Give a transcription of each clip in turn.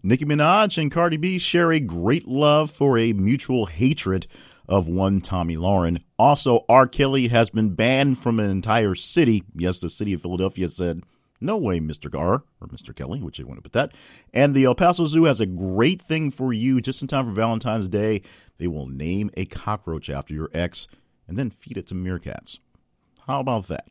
Nicki Minaj and Cardi B share a great love for a mutual hatred of one Tomi Lahren. Also, R. Kelly has been banned from an entire city. Yes, the city of Philadelphia said, no way, Mr. Gar, or Mr. Kelly, which you want to put that. And the El Paso Zoo has a great thing for you just in time for Valentine's Day. They will name a cockroach after your ex and then feed it to meerkats. How about that?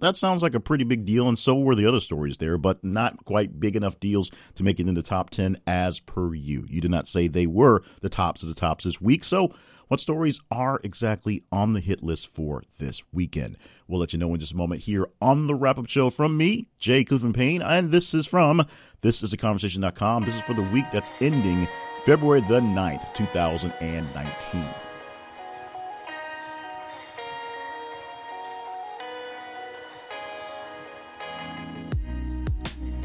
That sounds like a pretty big deal, and so were the other stories there, but not quite big enough deals to make it in the top 10 as per you. You did not say they were the tops of the tops this week, so what stories are exactly on the hit list for this weekend? We'll let you know in just a moment here on the wrap-up show from me, Jay Clifton Payne, and this is from thisisaconversation.com. This is for the week that's ending February the 9th, 2019.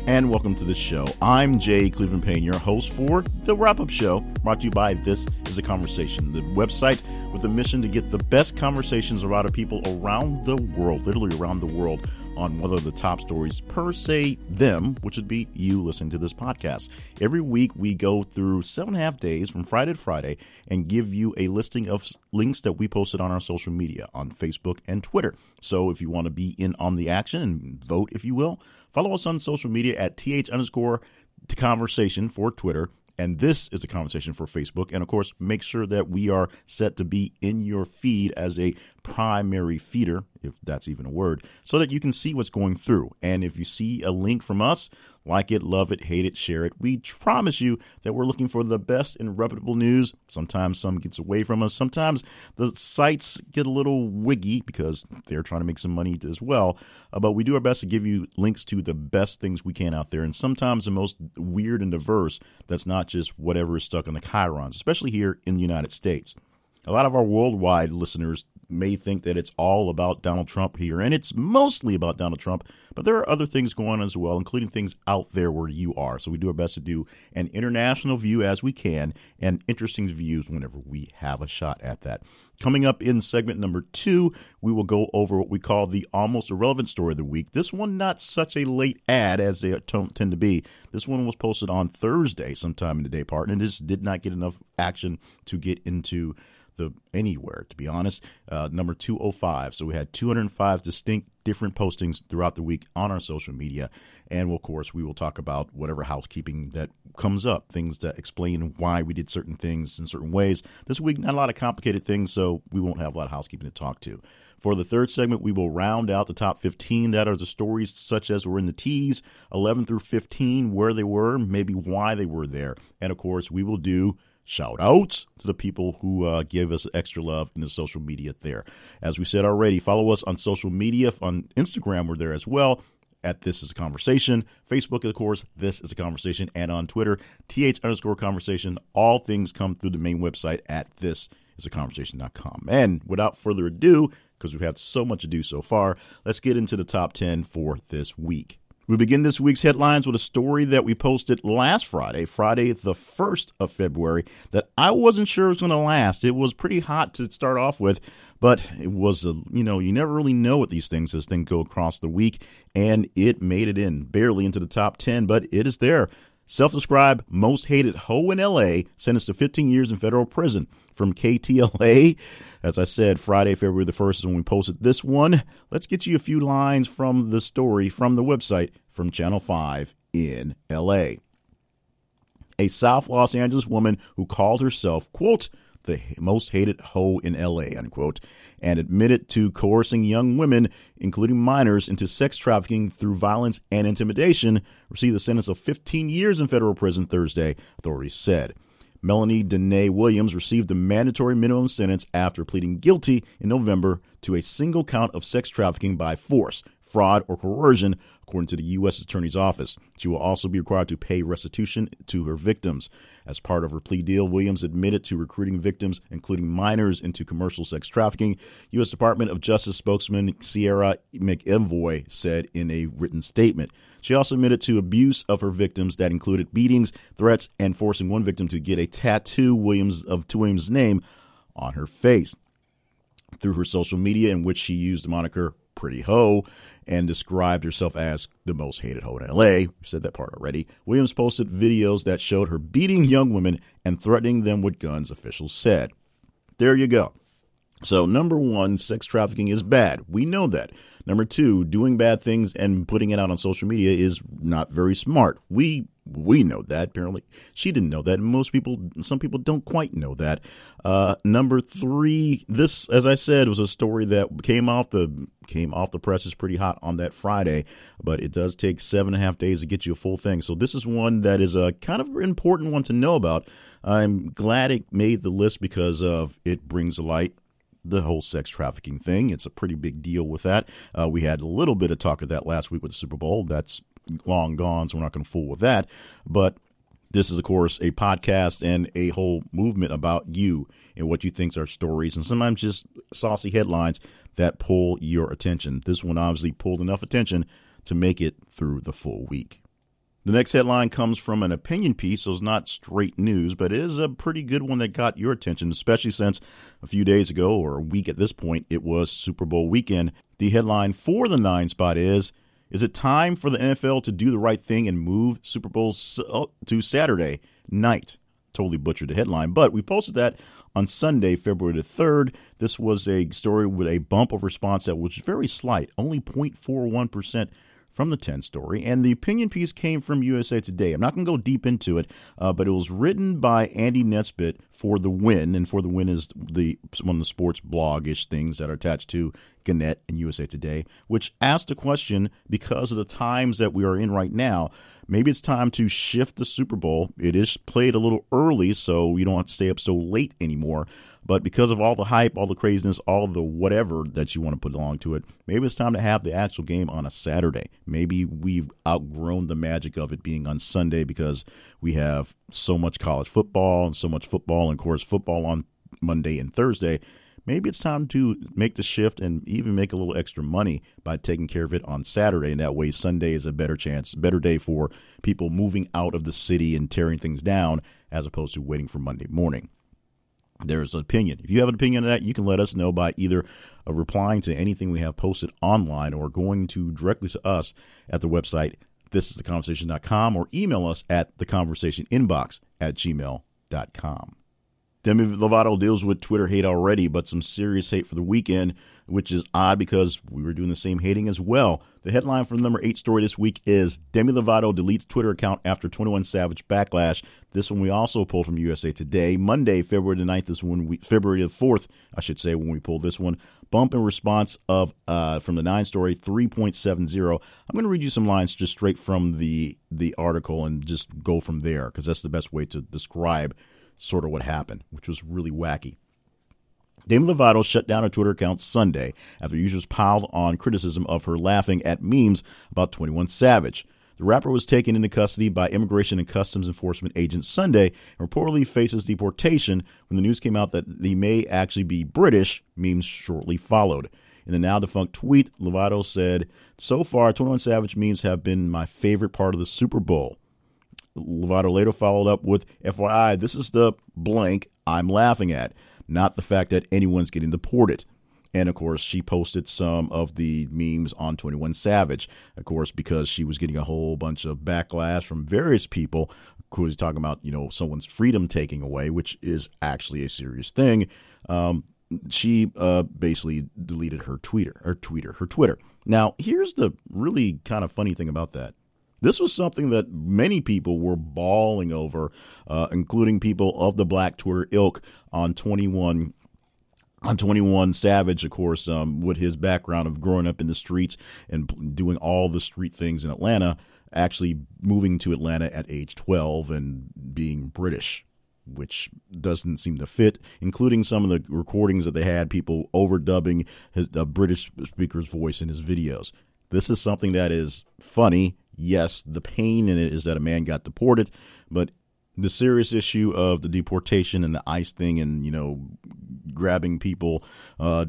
And welcome to the show. I'm Jay Cleveland Payne, your host for The Wrap-Up Show, brought to you by This Is a Conversation, the website with a mission to get the best conversations out of people around the world, literally around the world, on one of the top stories per se them, which would be you listening to this podcast. Every week we go through 7.5 days from Friday to Friday and give you a listing of links that we posted on our social media, on Facebook and Twitter. So if you want to be in on the action and vote, if you will, follow us on social media at @th_conversation for Twitter. And This Is a Conversation for Facebook. And, of course, make sure that we are set to be in your feed as a primary feeder, if that's even a word, so that you can see what's going through. And if you see a link from us, like it, love it, hate it, share it. We promise you that we're looking for the best and reputable news. Sometimes some gets away from us. Sometimes the sites get a little wiggy because they're trying to make some money as well. But we do our best to give you links to the best things we can out there. And sometimes the most weird and diverse, that's not just whatever is stuck in the chyrons, especially here in the United States. A lot of our worldwide listeners may think that it's all about Donald Trump here, and it's mostly about Donald Trump, but there are other things going on as well, including things out there where you are. So we do our best to do an international view as we can and interesting views whenever we have a shot at that. Coming up in segment number 2, we will go over what we call the almost irrelevant story of the week. This one, not such a late ad as they tend to be. This one was posted on Thursday sometime in the day part, and this did not get enough action to get into anywhere, to be honest. Number 205. So we had 205 distinct different postings throughout the week on our social media. And of course, we will talk about whatever housekeeping that comes up, things that explain why we did certain things in certain ways. This week, not a lot of complicated things, so we won't have a lot of housekeeping to talk to. For the third segment, we will round out the top 15. That are the stories such as were in the teas, 11 through 15, where they were, maybe why they were there. And of course, we will do shout out to the people who give us extra love in the social media there. As we said already, follow us on social media. On Instagram, we're there as well at This Is a Conversation. Facebook, of course, This Is a Conversation. And on Twitter, @th_conversation. All things come through the main website at thisisaconversation.com. And without further ado, because we've had so much to do so far, let's get into the top 10 for this week. We begin this week's headlines with a story that we posted last Friday the 1st of February, that I wasn't sure was going to last. It was pretty hot to start off with, but it was, you never really know what these things as things go across the week, and it made it in, barely into the top 10, but it is there. Self-described most hated hoe in L.A. sentenced to 15 years in federal prison from KTLA. As I said, Friday, February the 1st is when we posted this one. Let's get you a few lines from the story from the website from Channel 5 in L.A. A South Los Angeles woman who called herself, quote, the most hated hoe in L.A., unquote, and admitted to coercing young women, including minors, into sex trafficking through violence and intimidation, received a sentence of 15 years in federal prison Thursday, authorities said. Melanie Danae Williams received the mandatory minimum sentence after pleading guilty in November to a single count of sex trafficking by force, fraud, or coercion, according to the U.S. Attorney's Office. She will also be required to pay restitution to her victims. As part of her plea deal, Williams admitted to recruiting victims, including minors, into commercial sex trafficking. U.S. Department of Justice spokesman Sierra McEnvoy said in a written statement. She also admitted to abuse of her victims that included beatings, threats, and forcing one victim to get a tattoo of Williams' name on her face. Through her social media, in which she used the moniker pretty hoe and described herself as the most hated hoe in L.A. We said that part already. Williams posted videos that showed her beating young women and threatening them with guns, officials said. There you go. So, number one, sex trafficking is bad. We know that. Number two, doing bad things and putting it out on social media is not very smart. We know that, apparently. She didn't know that. And some people don't quite know that. Number three, this, as I said, was a story that came off the presses pretty hot on that Friday, but it does take 7.5 days to get you a full thing. So this is one that is a kind of important one to know about. I'm glad it made the list because of it brings to light the whole sex trafficking thing. It's a pretty big deal with that. We had a little bit of talk of that last week with the Super Bowl. That's long gone, so we're not going to fool with that. But this is, of course, a podcast and a whole movement about you and what you think are stories and sometimes just saucy headlines that pull your attention. This one obviously pulled enough attention to make it through the full week. The next headline comes from an opinion piece, so it's not straight news, but it is a pretty good one that got your attention, especially since a few days ago or a week at this point, it was Super Bowl weekend. The headline for the 9 spot is it time for the NFL to do the right thing and move Super Bowl to Saturday night? Totally butchered the headline, but we posted that on Sunday, February the 3rd. This was a story with a bump of response that was very slight, only 0.41%. from the 10 story, and the opinion piece came from USA Today. I'm not going to go deep into it, but it was written by Andy Nesbitt for The Win, and For The Win is one of the sports blog-ish things that are attached to Gannett and USA Today, which asked the question, because of the times that we are in right now, maybe it's time to shift the Super Bowl. It is played a little early, so you don't have to stay up so late anymore. But because of all the hype, all the craziness, all the whatever that you want to put along to it, maybe it's time to have the actual game on a Saturday. Maybe we've outgrown the magic of it being on Sunday because we have so much college football and so much football and, of course, football on Monday and Thursday. Maybe it's time to make the shift and even make a little extra money by taking care of it on Saturday. And that way Sunday is a better chance, better day for people moving out of the city and tearing things down as opposed to waiting for Monday morning. There's an opinion. If you have an opinion on that, you can let us know by either replying to anything we have posted online or going to directly to us at the website, thisistheconversation.com, or email us at theconversationinbox@gmail.com. Demi Lovato deals with Twitter hate already, but some serious hate for the weekend, which is odd because we were doing the same hating as well. The headline from the number 8 story this week is Demi Lovato deletes Twitter account after 21 Savage backlash. This one we also pulled from USA Today. Monday, February the 9th, February the 4th, I should say, when we pulled this one. Bump in response of from the 9 story, 3.70. I'm going to read you some lines just straight from the article and just go from there because that's the best way to describe sort of what happened, which was really wacky. Demi Lovato shut down her Twitter account Sunday after users piled on criticism of her laughing at memes about 21 Savage. The rapper was taken into custody by Immigration and Customs Enforcement agents Sunday and reportedly faces deportation when the news came out that he may actually be British. Memes shortly followed. In the now-defunct tweet, Lovato said, "So far, 21 Savage memes have been my favorite part of the Super Bowl." Lovato later followed up with, "FYI, this is the blank I'm laughing at, not the fact that anyone's getting deported." And, of course, she posted some of the memes on 21 Savage, of course, because she was getting a whole bunch of backlash from various people who was talking about, you know, someone's freedom taking away, which is actually a serious thing. She basically deleted her Twitter. Now, here's the really kind of funny thing about that. This was something that many people were bawling over, including people of the black Twitter ilk on 21 Savage, of course, with his background of growing up in the streets and doing all the street things in Atlanta, actually moving to Atlanta at age 12 and being British, which doesn't seem to fit, including some of the recordings that they had, people overdubbing a British speaker's voice in his videos. This is something that is funny. Yes, the pain in it is that a man got deported, but the serious issue of the deportation and the ICE thing and, you know, grabbing people,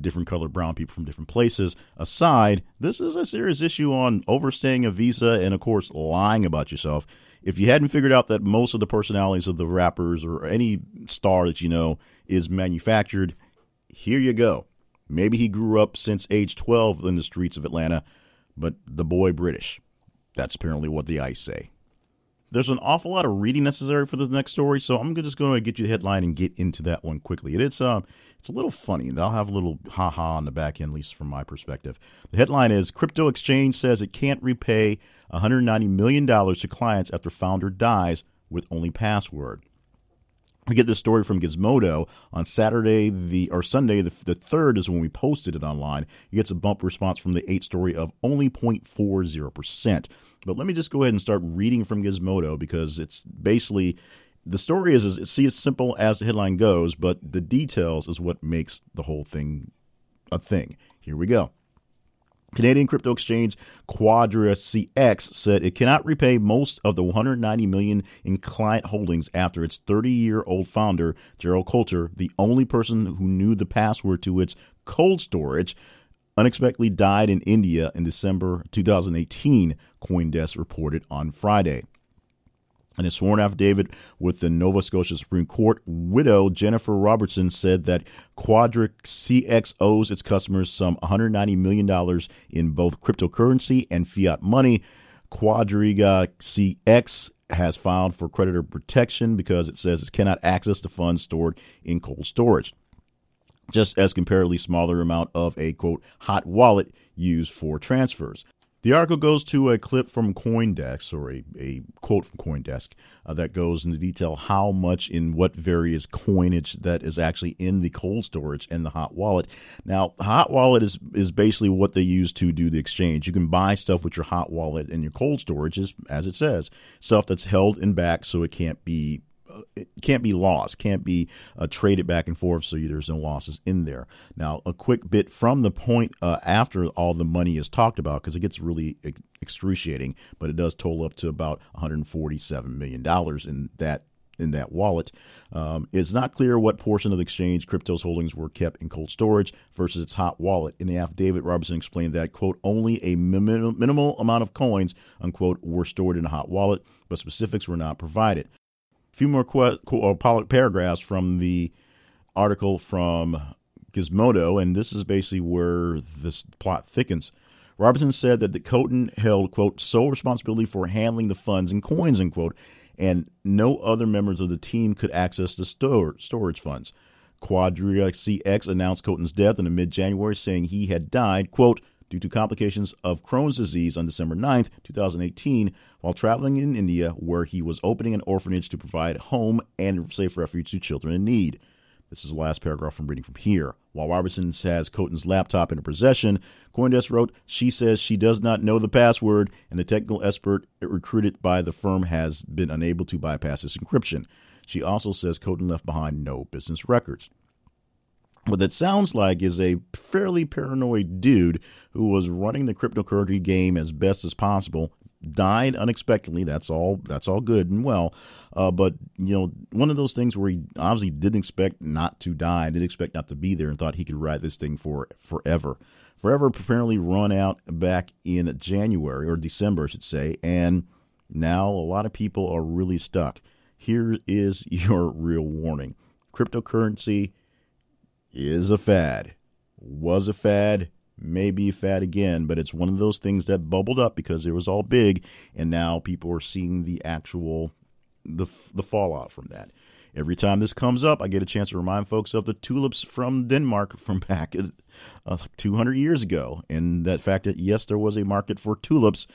different colored brown people from different places aside, this is a serious issue on overstaying a visa and, of course, lying about yourself. If you hadn't figured out that most of the personalities of the rappers or any star that you know is manufactured, here you go. Maybe he grew up since age 12 in the streets of Atlanta, but the boy British. That's apparently what the ICE say. There's an awful lot of reading necessary for the next story, so I'm just going to get you the headline and get into that one quickly. It's a little funny, and I'll have a little ha-ha on the back end, at least from my perspective. The headline is, Crypto Exchange says it can't repay $190 million to clients after founder dies with only password. We get this story from Gizmodo on Sunday, the 3rd is when we posted it online. It gets a bump response from the 8th story of only 0.40%. But let me just go ahead and start reading from Gizmodo, because it's basically, the story is as simple as the headline goes, but the details is what makes the whole thing a thing. Here we go. Canadian crypto exchange Quadriga CX said it cannot repay most of the $190 million in client holdings after its 30-year-old founder, Gerald Cotten, the only person who knew the password to its cold storage, unexpectedly died in India in December 2018, CoinDesk reported on Friday. In a sworn affidavit with the Nova Scotia Supreme Court, widow Jennifer Robertson said that Quadriga CX owes its customers some $190 million in both cryptocurrency and fiat money. Quadriga CX has filed for creditor protection because it says it cannot access the funds stored in cold storage, just as comparatively smaller amount of a, quote, hot wallet used for transfers. The article goes to a clip from CoinDesk, or a quote from CoinDesk, that goes into detail how much in what various coinage that is actually in the cold storage and the hot wallet. Now, hot wallet is basically what they use to do the exchange. You can buy stuff with your hot wallet, and your cold storage is, as it says, stuff that's held in back so it can't be lost, can't be traded back and forth, so there's no losses in there. Now, a quick bit from the point after all the money is talked about, because it gets really excruciating, but it does total up to about $147 million in that wallet. It's not clear what portion of the exchange crypto's holdings were kept in cold storage versus its hot wallet. In the affidavit, Robertson explained that, quote, only a minimal amount of coins, unquote, were stored in a hot wallet, but specifics were not provided. Few more paragraphs from the article from Gizmodo, and this is basically where this plot thickens. Robertson said that the Cotten held, quote, sole responsibility for handling the funds and coins, unquote, and no other members of the team could access the storage funds. Quadriga CX announced Cotten's death in mid-January, saying he had died, quote, due to complications of Crohn's disease on December 9th, 2018, while traveling in India, where he was opening an orphanage to provide home and safe refuge to children in need. This is the last paragraph I'm reading from here. While Robertson has Cotten's laptop in her possession, CoinDesk wrote, she says she does not know the password, and the technical expert recruited by the firm has been unable to bypass its encryption. She also says Cotten left behind no business records. What that sounds like is a fairly paranoid dude who was running the cryptocurrency game as best as possible, died unexpectedly. That's all good and well. But, you know, one of those things where he obviously didn't expect not to die, didn't expect not to be there, and thought he could ride this thing for forever. Forever apparently run out back in January, or December, I should say, and now a lot of people are really stuck. Here is your real warning. Cryptocurrency is a fad, was a fad, may be a fad again, but it's one of those things that bubbled up because it was all big, and now people are seeing the actual, the fallout from that. Every time this comes up, I get a chance to remind folks of the tulips from Denmark from back 200 years ago, and that fact that, yes, there was a market for tulips,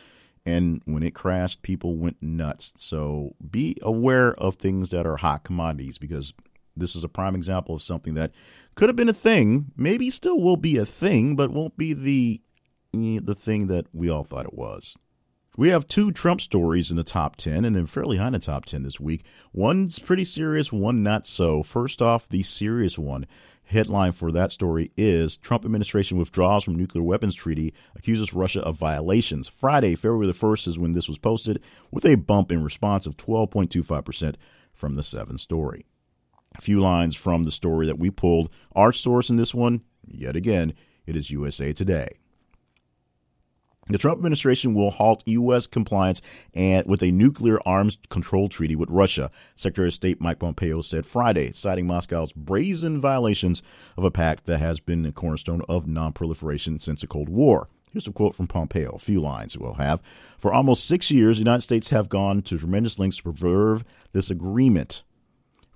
and when it crashed, people went nuts. So be aware of things that are hot commodities, because this is a prime example of something that could have been a thing, maybe still will be a thing, but won't be the thing that we all thought it was. We have two Trump stories in the top 10, and then fairly high in the top 10 this week. One's pretty serious, one not so. First off, the serious one. Headline for that story is Trump administration withdraws from nuclear weapons treaty, accuses Russia of violations. Friday, February the 1st is when this was posted, with a bump in response of 12.25% from the 7th story. A few lines from the story that we pulled. Our source in this one, yet again, it is USA Today. The Trump administration will halt U.S. compliance and with a nuclear arms control treaty with Russia, Secretary of State Mike Pompeo said Friday, citing Moscow's brazen violations of a pact that has been the cornerstone of nonproliferation since the Cold War. Here's a quote from Pompeo, a few lines we'll have. For almost 6 years, the United States have gone to tremendous lengths to preserve this agreement.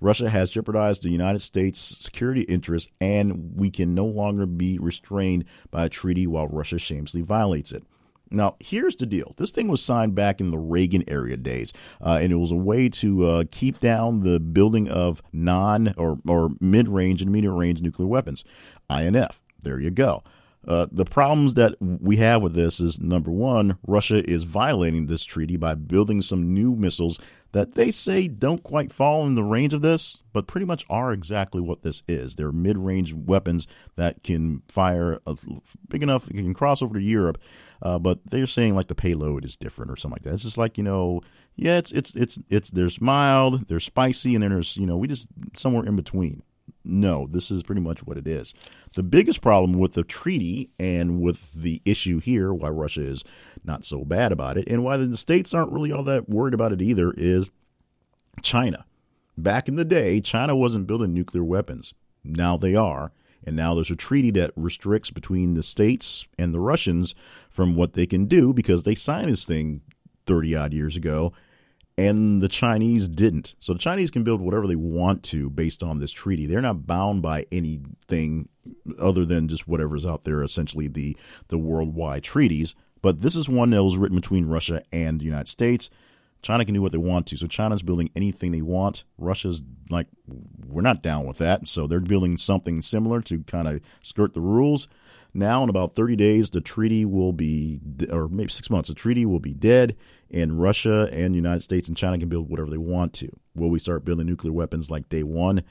Russia has jeopardized the United States' security interests, and we can no longer be restrained by a treaty while Russia shamelessly violates it. Now, here's the deal. This thing was signed back in the Reagan era days, and it was a way to keep down the building of mid-range and medium-range nuclear weapons, INF. There you go. The problems that we have with this is, number one, Russia is violating this treaty by building some new missiles that they say don't quite fall in the range of this, but pretty much are exactly what this is. They're mid-range weapons that can fire big enough, it can cross over to Europe, but they're saying like the payload is different or something like that. It's just like, you know, yeah, it's there's mild, there's spicy, and then there's, you know, we just somewhere in between. No, this is pretty much what it is. The biggest problem with the treaty and with the issue here, why Russia is not so bad about it and why the states aren't really all that worried about it either, is China. Back in the day, China wasn't building nuclear weapons. Now they are. And now there's a treaty that restricts between the states and the Russians from what they can do because they signed this thing 30 odd years ago. And the Chinese didn't. So the Chinese can build whatever they want to based on this treaty. They're not bound by anything other than just whatever's out there, essentially the worldwide treaties. But this is one that was written between Russia and the United States. China can do what they want to. So China's building anything they want. Russia's like, we're not down with that. So they're building something similar to kind of skirt the rules. Now, in about 30 days, the treaty will be, or maybe 6 months, the treaty will be dead, and Russia and the United States and China can build whatever they want to. Will we start building nuclear weapons like day one?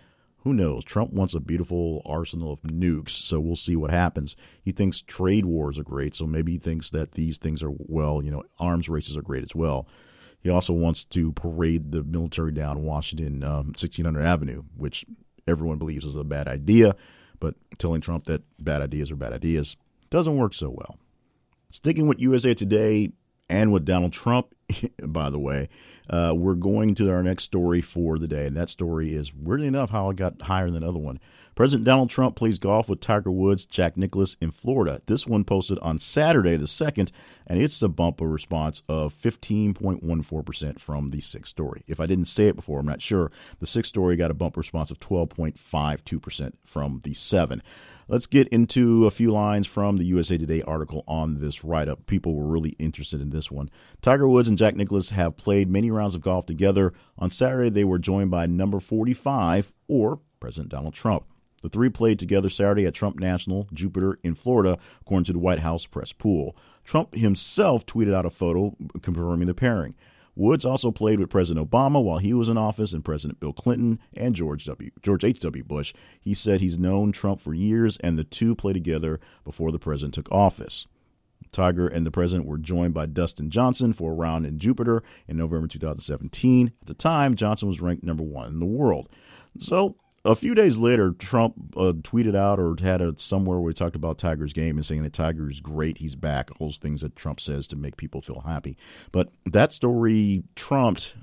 Who knows? Trump wants a beautiful arsenal of nukes, so we'll see what happens. He thinks trade wars are great, so maybe he thinks that these things are, well, you know, arms races are great as well. He also wants to parade the military down Washington 1600 Avenue, which everyone believes is a bad idea. But telling Trump that bad ideas are bad ideas doesn't work so well. Sticking with USA Today and with Donald Trump, by the way, we're going to our next story for the day. And that story is, weirdly enough, how it got higher than the other one. President Donald Trump plays golf with Tiger Woods, Jack Nicklaus in Florida. This one posted on Saturday the 2nd, and it's a bumper response of 15.14% from the sixth story. If I didn't say it before, I'm not sure. The sixth story got a bumper response of 12.52% from the 7. Let's get into a few lines from the USA Today article on this write-up. People were really interested in this one. Tiger Woods and Jack Nicklaus have played many rounds of golf together. On Saturday, they were joined by number 45, or President Donald Trump. The three played together Saturday at Trump National, Jupiter, in Florida, according to the White House press pool. Trump himself tweeted out a photo confirming the pairing. Woods also played with President Obama while he was in office, and President Bill Clinton and George H.W. Bush. He said he's known Trump for years, and the two played together before the president took office. Tiger and the president were joined by Dustin Johnson for a round in Jupiter in November 2017. At the time, Johnson was ranked number 1 in the world. So a few days later, Trump tweeted out or had a somewhere where he talked about Tiger's game and saying that Tiger is great, he's back, all those things that Trump says to make people feel happy. But that story trumped,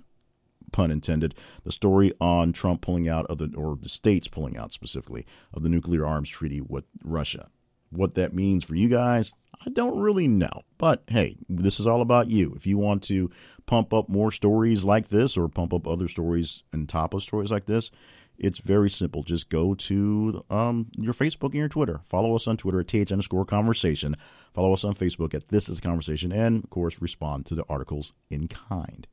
pun intended, the story on Trump pulling out of the states pulling out specifically of the nuclear arms treaty with Russia. What that means for you guys, I don't really know. But hey, this is all about you. If you want to pump up more stories like this or pump up other stories and top of stories like this, it's very simple. Just go to your Facebook and your Twitter. Follow us on Twitter at @TH_conversation. Follow us on Facebook at This Is Conversation. And, of course, respond to the articles in kind.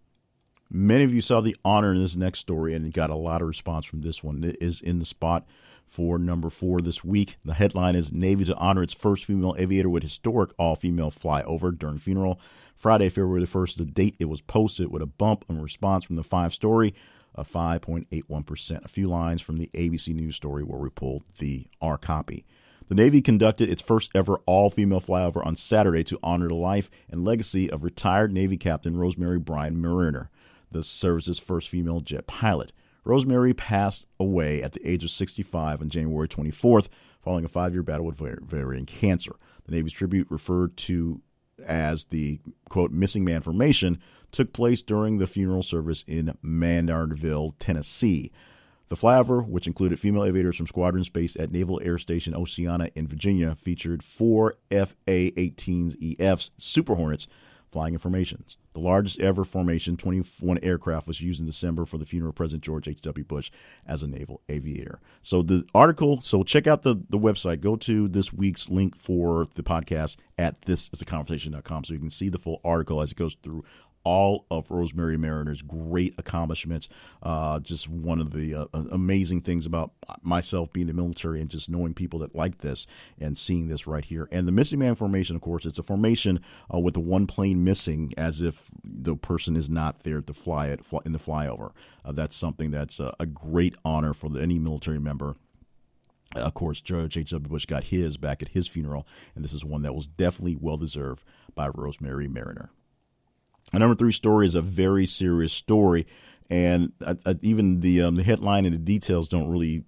Many of you saw the honor in this next story and got a lot of response from this one. It is in the spot for number 4 this week. The headline is Navy to honor its first female aviator with historic all-female flyover during funeral. Friday, February the 1st, the date it was posted with a bump in response from the 5 story. Of 5.81%, a few lines from the ABC News story where we pulled our copy. The Navy conducted its first ever all-female flyover on Saturday to honor the life and legacy of retired Navy Captain Rosemary Bryan Mariner, the service's first female jet pilot. Rosemary passed away at the age of 65 on January 24th, following a 5-year battle with ovarian cancer. The Navy's tribute referred to as the, quote, missing man formation took place during the funeral service in Maynardville, Tennessee. The flyover, which included female aviators from squadrons based at Naval Air Station Oceana in Virginia, featured four Fa-18EFs, Super Hornets, flying in formations. The largest ever formation, 21 aircraft, was used in December for the funeral of President George H.W. Bush as a naval aviator. So the article, so check out the website. Go to this week's link for the podcast at thisisaconversation.com so you can see the full article as it goes through all of Rosemary Mariner's great accomplishments. Just one of the amazing things about myself being in the military and just knowing people that like this and seeing this right here. And the missing man formation, of course, it's a formation with the one plane missing as if the person is not there to fly it in the flyover. That's something that's a great honor for any military member. Of course, George H.W. Bush got his back at his funeral, and this is one that was definitely well-deserved by Rosemary Mariner. My number three story is a very serious story, and even the headline and the details don't really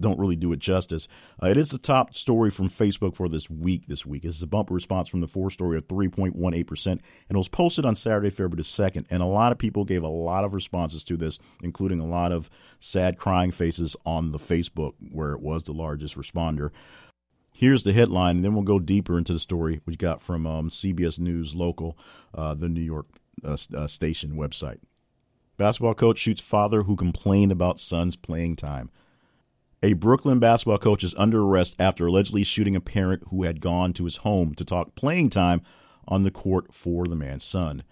do it justice. It is the top story from Facebook for this week. This is a bumper response from the Four story of 3.18%, and it was posted on Saturday, February 2nd, and a lot of people gave a lot of responses to this, including a lot of sad crying faces on the Facebook, where it was the largest responder. Here's the headline, and then we'll go deeper into the story we got from CBS News Local, the New York station website. Basketball coach shoots father who complained about son's playing time. A Brooklyn basketball coach is under arrest after allegedly shooting a parent who had gone to his home to talk playing time on the court for the man's son.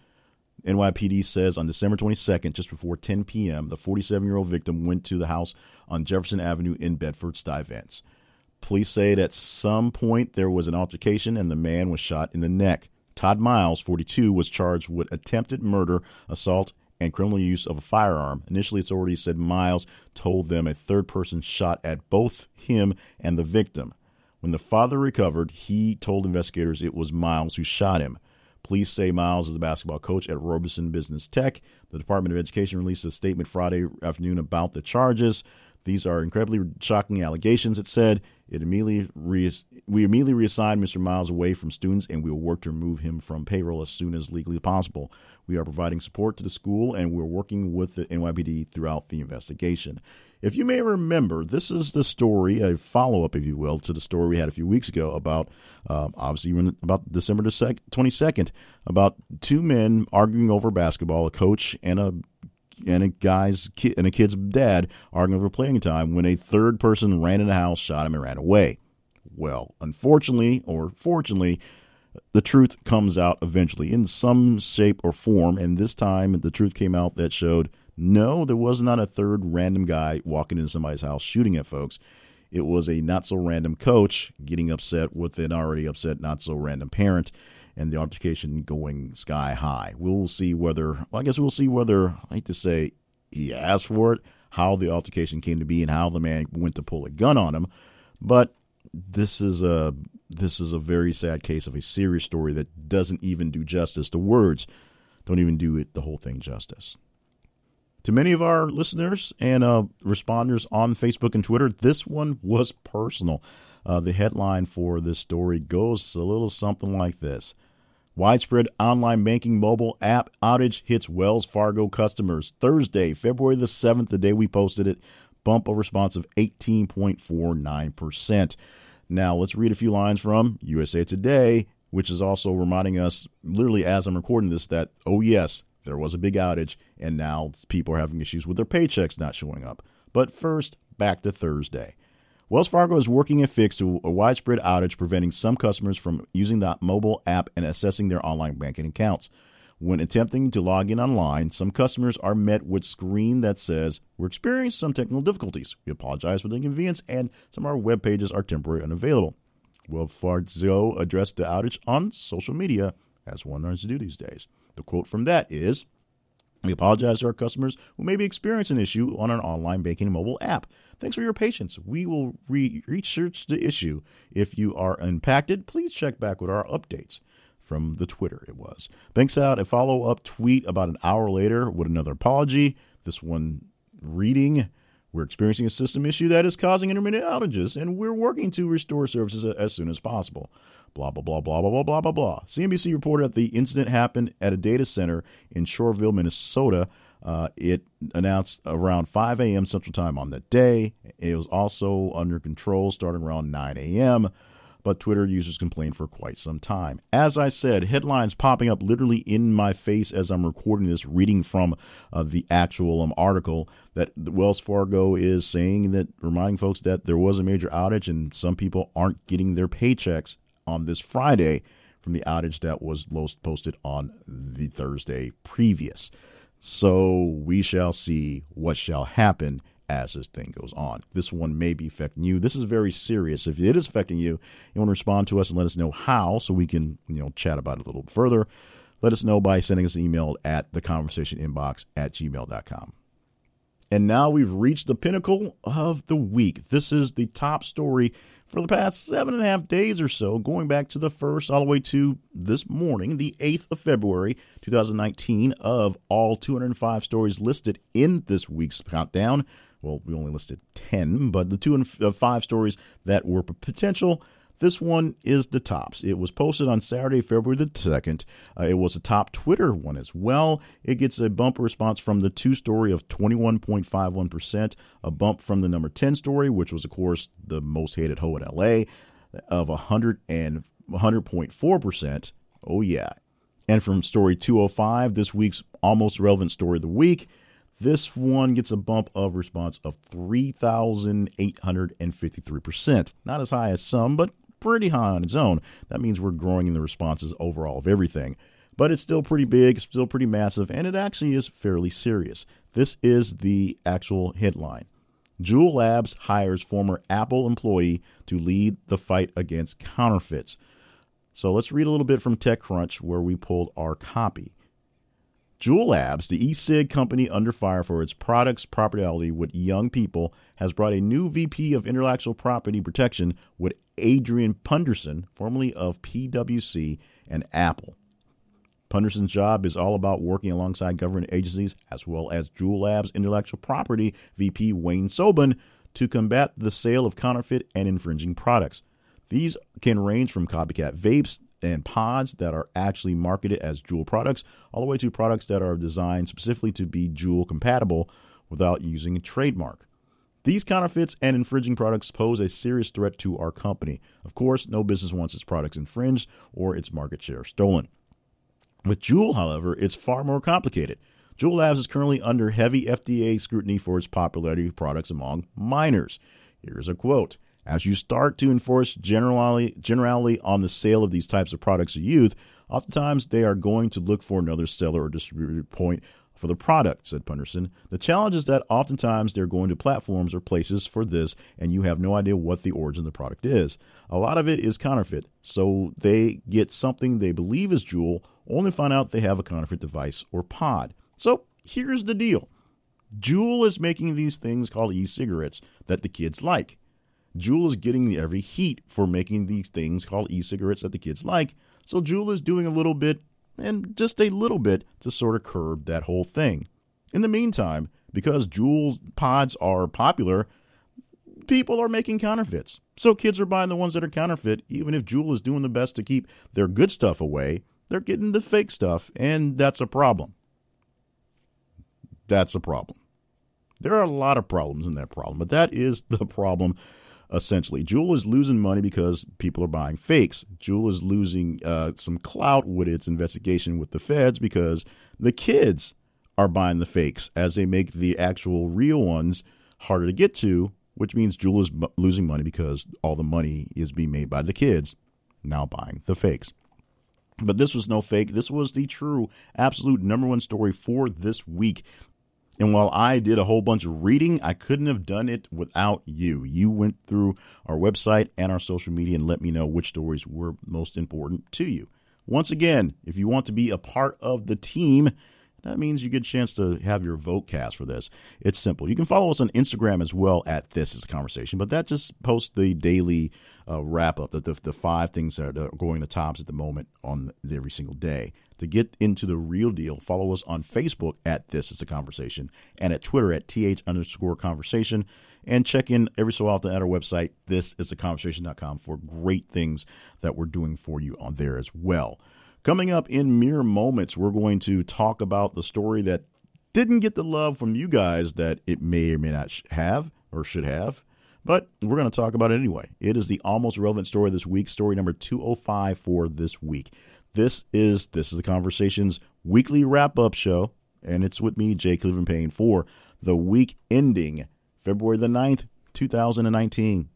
NYPD says on December 22nd, just before 10 p.m., the 47-year-old victim went to the house on Jefferson Avenue in Bedford-Stuyvesant. Police say that at some point there was an altercation and the man was shot in the neck. Todd Miles, 42, was charged with attempted murder, assault, and criminal use of a firearm. Initially, authorities said Miles told them a third person shot at both him and the victim. When the father recovered, he told investigators it was Miles who shot him. Police say Miles is the basketball coach at Robertson Business Tech. The Department of Education released a statement Friday afternoon about the charges. These are incredibly shocking allegations, it said. We immediately reassigned Mr. Miles away from students, and we will work to remove him from payroll as soon as legally possible. We are providing support to the school, and we're working with the NYPD throughout the investigation. If you may remember, this is the story, a follow-up, if you will, to the story we had a few weeks ago about, about December 22nd, about two men arguing over basketball, a coach and a kid's dad arguing over playing time when a third person ran in the house, shot him, and ran away. Well, unfortunately or fortunately, the truth comes out eventually in some shape or form. And this time the truth came out that showed, no, there was not a third random guy walking into somebody's house shooting at folks. It was a not so random coach getting upset with an already upset, not so random parent, and the altercation going sky high. We'll see whether, I hate to say, he asked for it, how the altercation came to be and how the man went to pull a gun on him. But this is a very sad case of a serious story that doesn't even do justice. The words don't even do it, the whole thing justice. To many of our listeners and responders on Facebook and Twitter, this one was personal. The headline for this story goes a little something like this. Widespread online banking mobile app outage hits Wells Fargo customers. Thursday, February the 7th, the day we posted it, bump a response of 18.49%. Now, let's read a few lines from USA Today, which is also reminding us, literally as I'm recording this, that, oh, yes, there was a big outage, and now people are having issues with their paychecks not showing up. But first, back to Thursday. Wells Fargo is working a fix to a widespread outage preventing some customers from using the mobile app and accessing their online banking accounts. When attempting to log in online, some customers are met with a screen that says, "We're experiencing some technical difficulties. We apologize for the inconvenience, and some of our web pages are temporarily unavailable." Wells Fargo addressed the outage on social media, as one learns to do these days. The quote from that is, "We apologize to our customers who may be experiencing an issue on our online banking mobile app. Thanks for your patience. We will research the issue. If you are impacted, please check back with our updates." From the Twitter, it was. Banks out a follow-up tweet about an hour later with another apology. This one reading, We're experiencing a system issue that is causing intermittent outages, and we're working to restore services as soon as possible. Blah, blah, blah, blah, blah, blah, blah, blah, blah. CNBC reported that the incident happened at a data center in Shoreville, Minnesota. It announced around 5 a.m. Central Time on that day. It was also under control starting around 9 a.m., but Twitter users complained for quite some time. As I said, headlines popping up literally in my face as I'm recording this, reading from the actual article that Wells Fargo is saying that, reminding folks that there was a major outage and some people aren't getting their paychecks on this Friday from the outage that was posted on the Thursday previous. So we shall see what shall happen as this thing goes on. This one may be affecting you. This is very serious. If it is affecting you, you want to respond to us and let us know how so we can, chat about it a little further. Let us know by sending us an email at theconversationinbox@gmail.com. And now we've reached the pinnacle of the week. This is the top story for the past 7.5 days or so, going back to the first all the way to this morning, the 8th of February, 2019, of all 205 stories listed in this week's countdown. Well, we only listed 10, but the 205 stories that were potential, this one is the tops. It was posted on Saturday, February the 2nd. It was a top Twitter one as well. It gets a bumper response from the 2 story of 21.51%, a bump from the number 10 story, which was, of course, the most hated hoe in L.A., of 100.4%. Oh, yeah. And from story 205, this week's almost relevant story of the week, this one gets a bump of response of 3,853%. Not as high as some, but pretty high on its own. That means we're growing in the responses overall of everything. But it's still pretty big, still pretty massive, and it actually is fairly serious. This is the actual headline. Juul Labs hires former Apple employee to lead the fight against counterfeits. So let's read a little bit from TechCrunch where we pulled our copy. Juul Labs, the e-cig company under fire for its products' popularity with young people, has brought a new VP of Intellectual Property Protection with Adrian Punderson, formerly of PwC and Apple. Punderson's job is all about working alongside government agencies as well as Juul Labs Intellectual Property VP Wayne Soban to combat the sale of counterfeit and infringing products. These can range from copycat vapes and pods that are actually marketed as Juul products, all the way to products that are designed specifically to be Juul compatible without using a trademark. These counterfeits and infringing products pose a serious threat to our company. Of course, no business wants its products infringed or its market share stolen. With Juul, however, it's far more complicated. Juul Labs is currently under heavy FDA scrutiny for its popularity of products among minors. Here's a quote. As you start to enforce generality on the sale of these types of products to youth, oftentimes they are going to look for another seller or distributor point for the product, said Punderson. The challenge is that oftentimes they're going to platforms or places for this, and you have no idea what the origin of the product is. A lot of it is counterfeit, so they get something they believe is Juul, only find out they have a counterfeit device or pod. So here's the deal. Juul is making these things called e-cigarettes that the kids like. Juul is getting every heat for making these things called e-cigarettes that the kids like. So Juul is doing a little bit, and just a little bit, to sort of curb that whole thing. In the meantime, because Juul pods are popular, people are making counterfeits. So kids are buying the ones that are counterfeit. Even if Juul is doing the best to keep their good stuff away, they're getting the fake stuff, and that's a problem. That's a problem. There are a lot of problems in that problem, but that is the problem. Essentially, Juul is losing money because people are buying fakes. Juul is losing some clout with its investigation with the feds because the kids are buying the fakes as they make the actual real ones harder to get to, which means Juul is losing money because all the money is being made by the kids now buying the fakes. But this was no fake. This was the true, absolute number one story for this week. And while I did a whole bunch of reading, I couldn't have done it without you. You went through our website and our social media and let me know which stories were most important to you. Once again, if you want to be a part of the team, that means you get a chance to have your vote cast for this. It's simple. You can follow us on Instagram as well at This Is The Conversation, but that just posts the daily wrap-up, the 5 things that are going to tops at the moment on every single day. To get into the real deal, follow us on Facebook at This Is The Conversation and at Twitter at @TH_conversation. And check in every so often at our website, thisistheconversation.com, for great things that we're doing for you on there as well. Coming up in mere moments, we're going to talk about the story that didn't get the love from you guys that it may or may not have or should have, but we're going to talk about it anyway. It is the almost relevant story this week, story number 205 for this week. This is the Conversation's weekly wrap-up show, and it's with me, Jay Cleveland Payne, for the week ending February the 9th, 2019.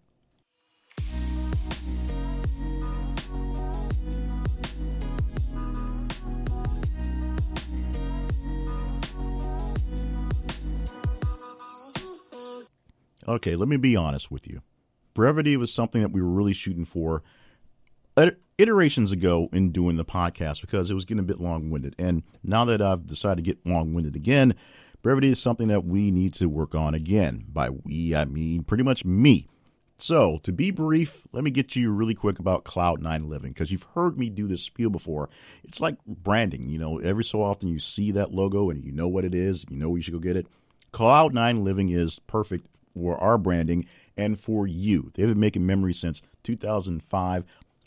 Okay, let me be honest with you. Brevity was something that we were really shooting for iterations ago in doing the podcast because it was getting a bit long-winded. And now that I've decided to get long-winded again, brevity is something that we need to work on again. By we, I mean pretty much me. So, to be brief, let me get you really quick about Cloud 9 Living, because you've heard me do this spiel before. It's like branding. You know, every so often you see that logo and you know what it is. You know you should go get it. Cloud 9 Living is perfect for our branding and for you. They've been making memories since 2005,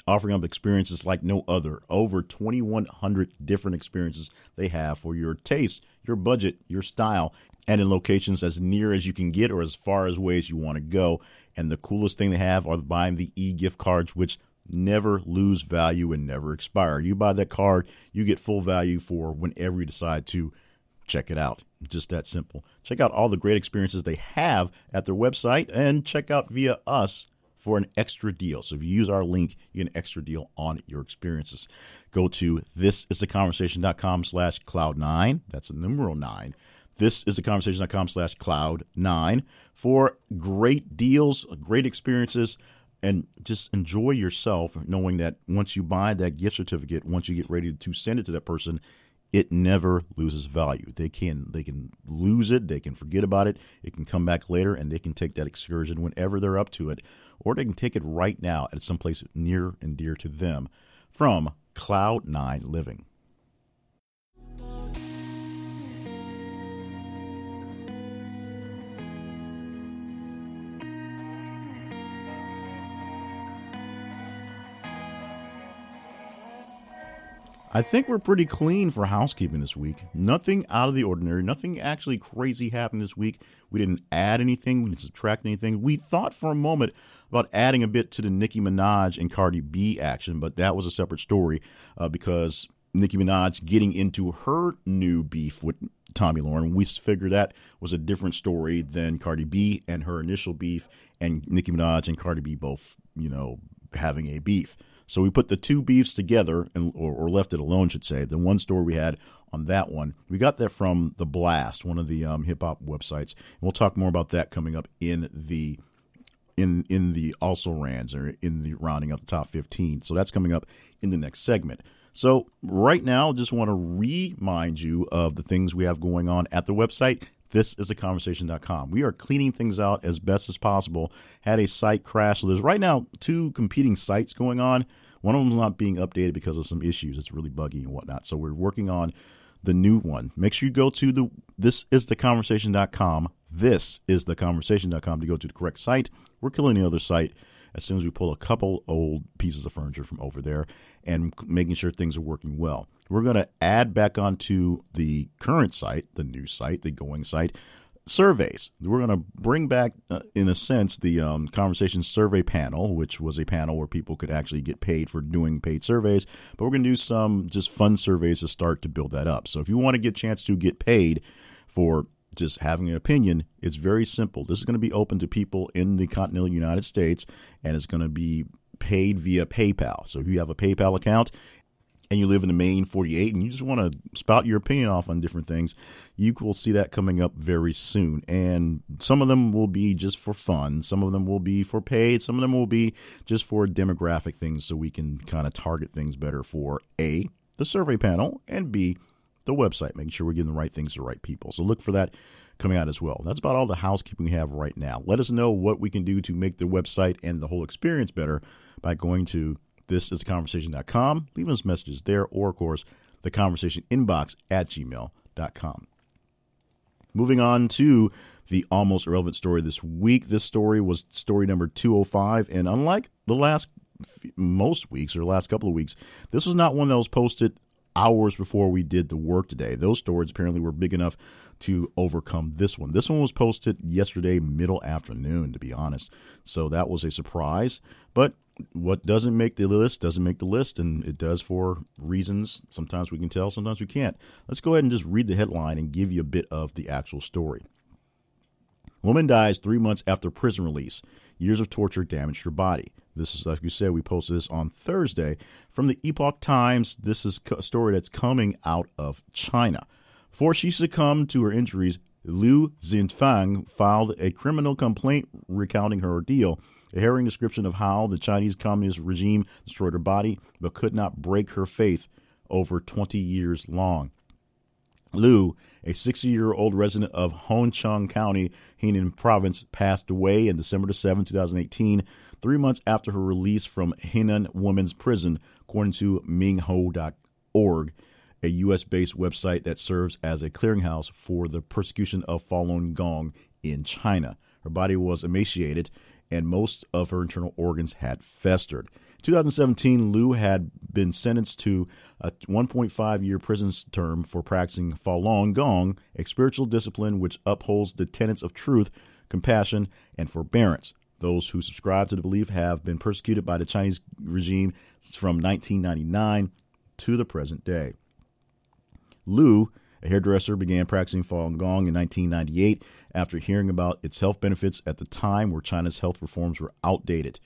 offering up experiences like no other. Over 2,100 different experiences they have for your taste, your budget, your style, and in locations as near as you can get or as far as away as you want to go. And the coolest thing they have are buying the e-gift cards, which never lose value and never expire. You buy that card, you get full value for whenever you decide to check it out. Just that simple. Check out all the great experiences they have at their website and check out via us for an extra deal. So if you use our link, you get an extra deal on your experiences. Go to thisistheconversation.com/cloud9. That's the numeral 9. thisistheconversation.com/cloud9 for great deals, great experiences, and just enjoy yourself knowing that once you buy that gift certificate, once you get ready to send it to that person, it never loses value. They can lose it. They can forget about it. It can come back later, and they can take that excursion whenever they're up to it, or they can take it right now at some place near and dear to them from Cloud 9 Living. I think we're pretty clean for housekeeping this week. Nothing out of the ordinary. Nothing actually crazy happened this week. We didn't add anything. We didn't subtract anything. We thought for a moment about adding a bit to the Nicki Minaj and Cardi B action, but that was a separate story because Nicki Minaj getting into her new beef with Tomi Lahren, we figured that was a different story than Cardi B and her initial beef and Nicki Minaj and Cardi B both, you know, having a beef. So we put the two beefs together, and or left it alone, should say. The one story we had on that one, we got that from The Blast, one of the hip-hop websites. And we'll talk more about that coming up in the also rans, or in the rounding up the top 15. So that's coming up in the next segment. So right now, just want to remind you of the things we have going on at the website. thisistheconversation.com. We are cleaning things out as best as possible. Had a site crash. So there's right now two competing sites going on. One of them is not being updated because of some issues. It's really buggy and whatnot. So we're working on the new one. Make sure you go to the thisistheconversation.com. Thisistheconversation.com to go to the correct site. We're killing the other site as soon as we pull a couple old pieces of furniture from over there and making sure things are working well. We're going to add back onto the current site, the new site, the going site, surveys. We're going to bring back, in a sense, the conversation survey panel, which was a panel where people could actually get paid for doing paid surveys. But we're going to do some just fun surveys to start to build that up. So if you want to get a chance to get paid for just having an opinion, it's very simple. This is going to be open to people in the continental United States, and it's going to be paid via PayPal. So if you have a PayPal account and you live in the main 48 and you just want to spout your opinion off on different things, you will see that coming up very soon. And some of them will be just for fun. Some of them will be for paid. Some of them will be just for demographic things so we can kind of target things better for A, the survey panel, and B, the website, making sure we're getting the right things to the right people. So look for that coming out as well. That's about all the housekeeping we have right now. Let us know what we can do to make the website and the whole experience better by going to thisistheconversation.com, leaving us messages there, or, of course, the conversation inbox at gmail.com. Moving on to the almost irrelevant story this week. This story was story number 205, and unlike the last most weeks or last couple of weeks, this was not one that was posted hours before we did the work today. Those stories apparently were big enough to overcome this one. This one was posted yesterday middle afternoon, to be honest. So that was a surprise. But what doesn't make the list doesn't make the list, and it does for reasons. Sometimes we can tell, sometimes we can't. Let's go ahead and just read the headline and give you a bit of the actual story. Woman dies 3 months after prison release. Years of torture damaged her body. This is, like we said, we posted this on Thursday from the Epoch Times. This is a story that's coming out of China. Before she succumbed to her injuries, Liu Zinfang filed a criminal complaint recounting her ordeal, a harrowing description of how the Chinese communist regime destroyed her body but could not break her faith over 20 years long. Liu, a 60-year-old resident of Hongcheng County, Henan Province, passed away on December 7, 2018, 3 months after her release from Henan Women's Prison, according to Mingho.org, a U.S.-based website that serves as a clearinghouse for the persecution of Falun Gong in China. Her body was emaciated, and most of her internal organs had festered. In 2017, Liu had been sentenced to a 1.5-year prison term for practicing Falun Gong, a spiritual discipline which upholds the tenets of truth, compassion, and forbearance. Those who subscribe to the belief have been persecuted by the Chinese regime from 1999 to the present day. Liu, a hairdresser, began practicing Falun Gong in 1998 after hearing about its health benefits at the time where China's health reforms were outdated.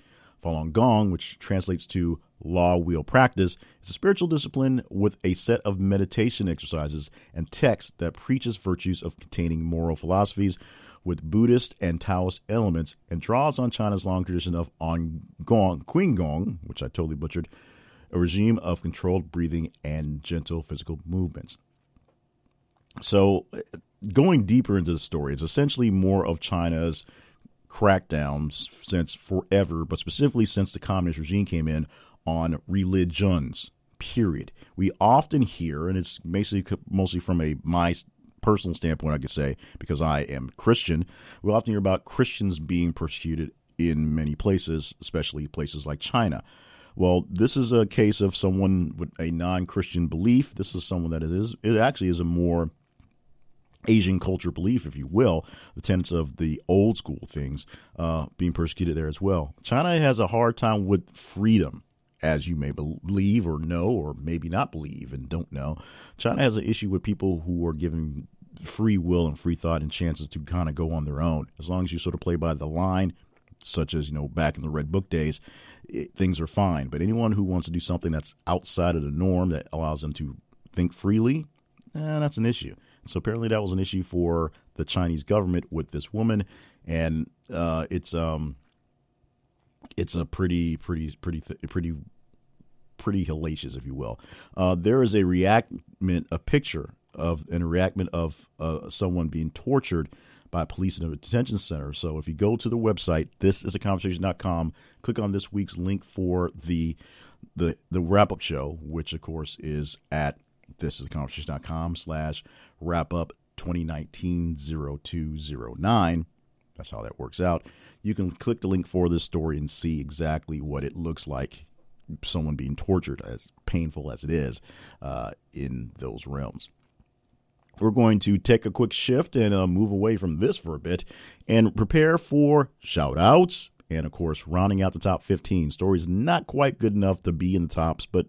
Falun Gong, which translates to law wheel practice, is a spiritual discipline with a set of meditation exercises and texts that preaches virtues of containing moral philosophies with Buddhist and Taoist elements and draws on China's long tradition of Qigong, which I totally butchered, a regime of controlled breathing and gentle physical movements. So going deeper into the story, it's essentially more of China's crackdowns since forever, but specifically since the communist regime came in on religions, period. We often hear, and it's basically mostly from my personal standpoint, I could say, because I am Christian, we often hear about Christians being persecuted in many places, especially places like China. Well, this is a case of someone with a non-Christian belief. This is someone that it actually is a more Asian culture belief, if you will, the tenets of the old school things being persecuted there as well. China has a hard time with freedom, as you may believe or know, or maybe not believe and don't know. China has an issue with people who are given free will and free thought and chances to kind of go on their own. As long as you sort of play by the line, such as, you know, back in the Red Book days, things are fine. But anyone who wants to do something that's outside of the norm that allows them to think freely, that's an issue. So apparently that was an issue for the Chinese government with this woman. And it's a pretty hellacious, if you will. There is a picture of someone being tortured by police in a detention center. So if you go to the website, thisisaconversation.com, click on this week's link for the wrap-up show, which, of course, is at thisisaconversation.com/wrap-up2019-0209. That's how that works out. You can click the link for this story and see exactly what it looks like, someone being tortured, as painful as it is, in those realms. We're going to take a quick shift and move away from this for a bit and prepare for shout-outs and, of course, rounding out the top 15. Stories not quite good enough to be in the tops, but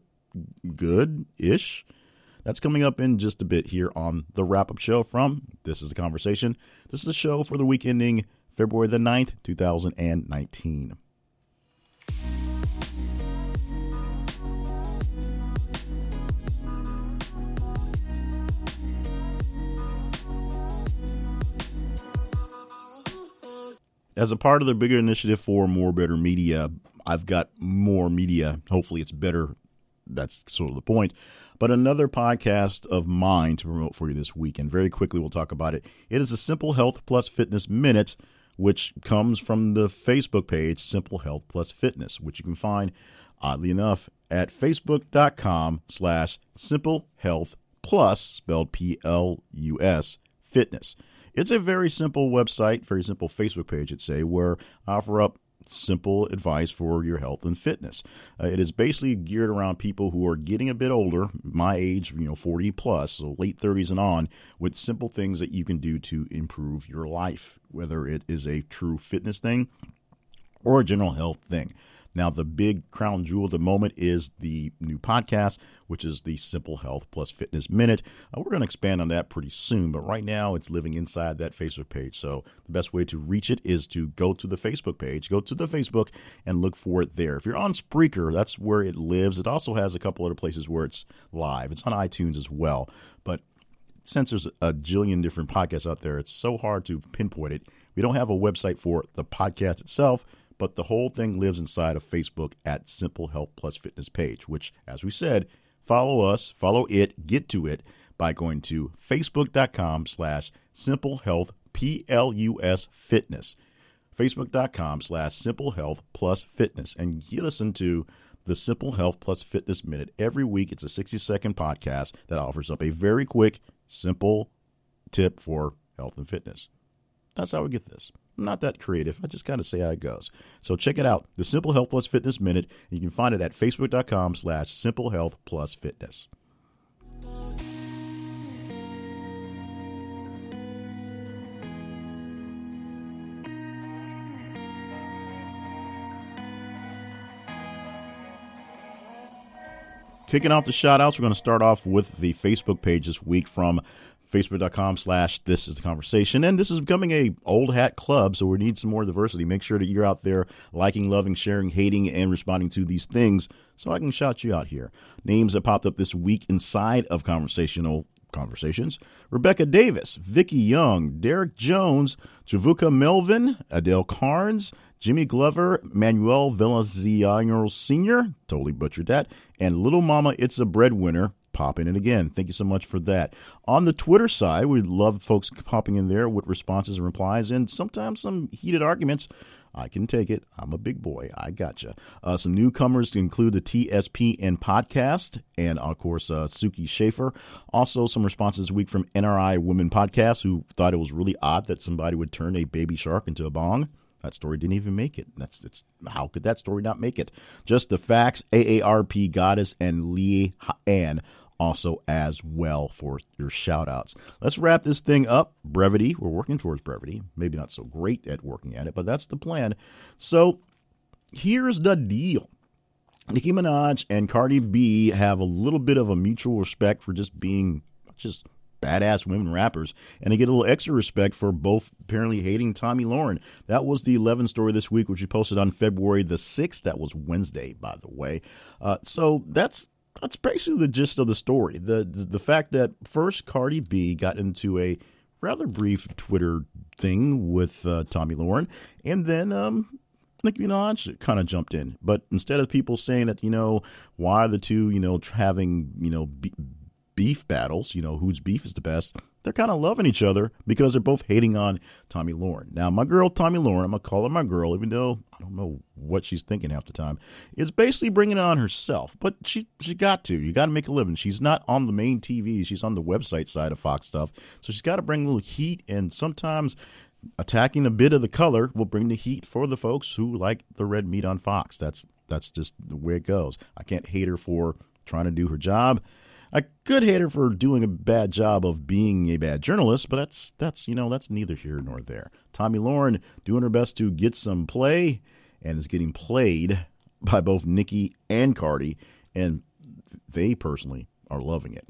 good-ish. That's coming up in just a bit here on the wrap-up show from This Is The Conversation. This is the show for the week ending February the 9th, 2019. As a part of the bigger initiative for More Better Media, I've got more media. Hopefully it's better. That's sort of the point. But another podcast of mine to promote for you this week, and very quickly we'll talk about it. It is a Simple Health Plus Fitness Minute, which comes from the Facebook page, Simple Health Plus Fitness, which you can find, oddly enough, at facebook.com/simplehealthplus, spelled PLUS, fitness. It's a very simple website, very simple Facebook page, I'd say, where I offer up simple advice for your health and fitness. It is basically geared around people who are getting a bit older, my age, 40 plus, so late 30s and on, with simple things that you can do to improve your life, whether it is a true fitness thing or a general health thing. Now, the big crown jewel at the moment is the new podcast, which is the Simple Health Plus Fitness Minute. We're going to expand on that pretty soon, but right now it's living inside that Facebook page. So the best way to reach it is to go to the Facebook page, go to the Facebook and look for it there. If you're on Spreaker, that's where it lives. It also has a couple other places where it's live. It's on iTunes as well. But since there's a jillion different podcasts out there, it's so hard to pinpoint it. We don't have a website for the podcast itself, but the whole thing lives inside of Facebook at Simple Health Plus Fitness page, which, as we said, follow us, follow it, get to it by going to facebook.com/simplehealthplusfitness, facebook.com/simplehealthplusfitness. And you listen to the Simple Health Plus Fitness Minute every week. It's a 60-second podcast that offers up a very quick, simple tip for health and fitness. That's how we get this. I'm not that creative. I just kind of say how it goes. So check it out. The Simple Health Plus Fitness Minute. And you can find it at facebook.com/simplehealthplusfitness. Kicking off the shout outs, we're going to start off with the Facebook page this week from Facebook.com/ThisIsTheConversation. And this is becoming a old hat club, so we need some more diversity. Make sure that you're out there liking, loving, sharing, hating, and responding to these things so I can shout you out here. Names that popped up this week inside of Conversational Conversations: Rebecca Davis, Vicky Young, Derek Jones, Javuka Melvin, Adele Carnes, Jimmy Glover, Manuel Villaziano Sr., totally butchered that, and Little Mama It's a Breadwinner, popping in again. Thank you so much for that. On the Twitter side, we love folks popping in there with responses and replies, and sometimes some heated arguments. I can take it. I'm a big boy. I gotcha. Some newcomers include the TSPN podcast and, of course, Suki Schaefer. Also, some responses this week from NRI Women Podcast, who thought it was really odd that somebody would turn a baby shark into a bong. That story didn't even make it. It's how could that story not make it? Just the Facts, AARP Goddess, and Lee Ann also as well for your shout outs. Let's wrap this thing up. Brevity. We're working towards brevity. Maybe not so great at working at it, but that's the plan. So here's the deal. Nicki Minaj and Cardi B have a little bit of a mutual respect for just being just badass women rappers, and they get a little extra respect for both apparently hating Tomi Lahren. That was the 11th story this week, which we posted on February the 6th. That was Wednesday, by the way. So that's basically the gist of the story. The fact that first Cardi B got into a rather brief Twitter thing with Tomi Lahren, and then Nicki Minaj kind of jumped in. But instead of people saying that, why are the two, having, beef battles, whose beef is the best, they're kind of loving each other because they're both hating on Tomi Lahren. Now, my girl, Tomi Lahren, I'm going to call her my girl, even though I don't know what she's thinking half the time, is basically bringing it on herself. But she got to. You got to make a living. She's not on the main TV. She's on the website side of Fox stuff. So she's got to bring a little heat, and sometimes attacking a bit of the color will bring the heat for the folks who like the red meat on Fox. That's just the way it goes. I can't hate her for trying to do her job. I could hate her for doing a bad job of being a bad journalist, but that's neither here nor there. Tomi Lahren doing her best to get some play, and is getting played by both Nicki and Cardi, and they personally are loving it.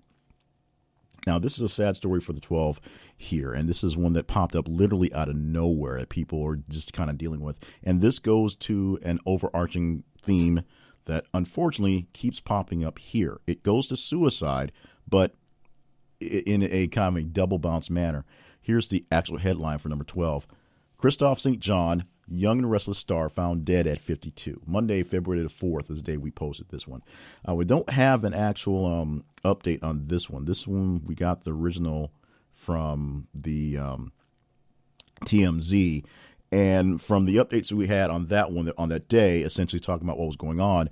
Now, this is a sad story for the 12 here, and this is one that popped up literally out of nowhere that people are just kind of dealing with. And this goes to an overarching theme that unfortunately keeps popping up here. It goes to suicide, but in a kind of a double bounce manner. Here's the actual headline for number 12. Kristoff St. John, young and restless star, found dead at 52. Monday, February the 4th is the day we posted this one. We don't have an actual update on this one. This one, we got the original from the TMZ. And from the updates that we had on that day, essentially talking about what was going on,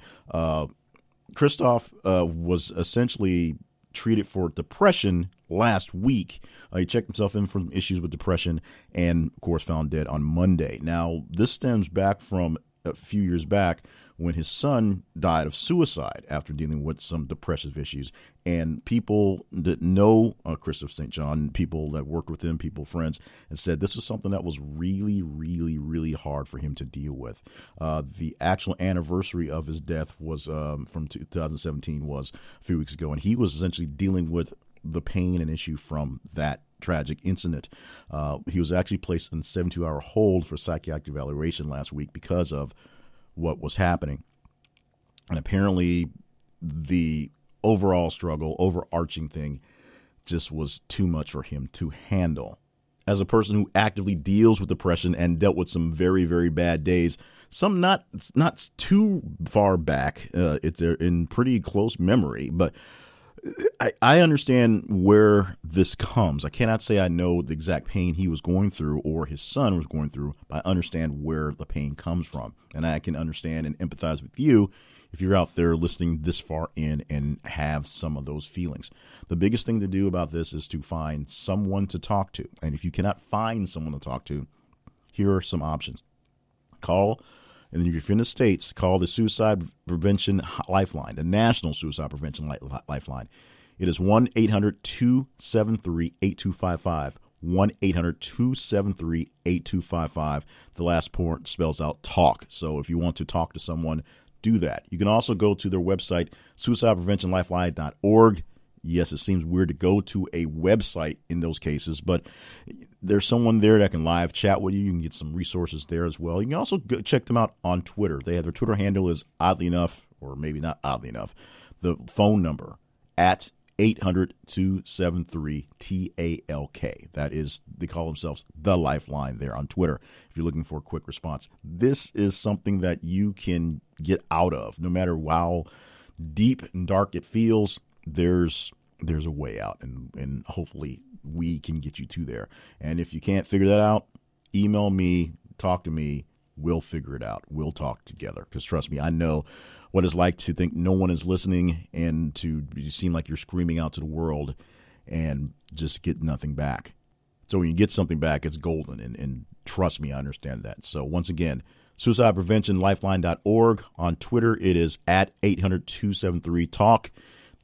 Kristoff was essentially treated for depression last week. He checked himself in from issues with depression and, of course, found dead on Monday. Now, this stems back from a few years back when his son died of suicide after dealing with some depressive issues. And people that know Kristoff St. John, people that worked with him, people, friends, and said this was something that was really, really, really hard for him to deal with. The actual anniversary of his death was from 2017 was a few weeks ago, and he was essentially dealing with the pain and issue from that tragic incident. He was actually placed in a 72-hour hold for psychiatric evaluation last week because of what was happening. And apparently the overall struggle, overarching thing just was too much for him to handle. As a person who actively deals with depression and dealt with some very, very bad days, some not too far back, they're in pretty close memory, but I understand where this comes. I cannot say I know the exact pain he was going through or his son was going through, but I understand where the pain comes from. And I can understand and empathize with you if you're out there listening this far in and have some of those feelings. The biggest thing to do about this is to find someone to talk to. And if you cannot find someone to talk to, here are some options. Call. And then if you're in the States, call the Suicide Prevention Lifeline, the National Suicide Prevention Lifeline. It is 1-800-273-8255, 1-800-273-8255. The last part spells out talk. So if you want to talk to someone, do that. You can also go to their website, suicidepreventionlifeline.org. Yes, it seems weird to go to a website in those cases, but there's someone there that can live chat with you. You can get some resources there as well. You can also go check them out on Twitter. They have their Twitter handle is, oddly enough, or maybe not oddly enough, the phone number at 800-273-TALK. That is, they call themselves The Lifeline there on Twitter if you're looking for a quick response. This is something that you can get out of. No matter how deep and dark it feels, there's a way out, and hopefully we can get you to there. And if you can't figure that out, email me, talk to me. We'll figure it out. We'll talk together, because trust me, I know what it's like to think no one is listening and to seem like you're screaming out to the world and just get nothing back. So when you get something back, it's golden. And trust me, I understand that. So once again, suicidepreventionlifeline.org. On Twitter, it is at 800-273-TALK.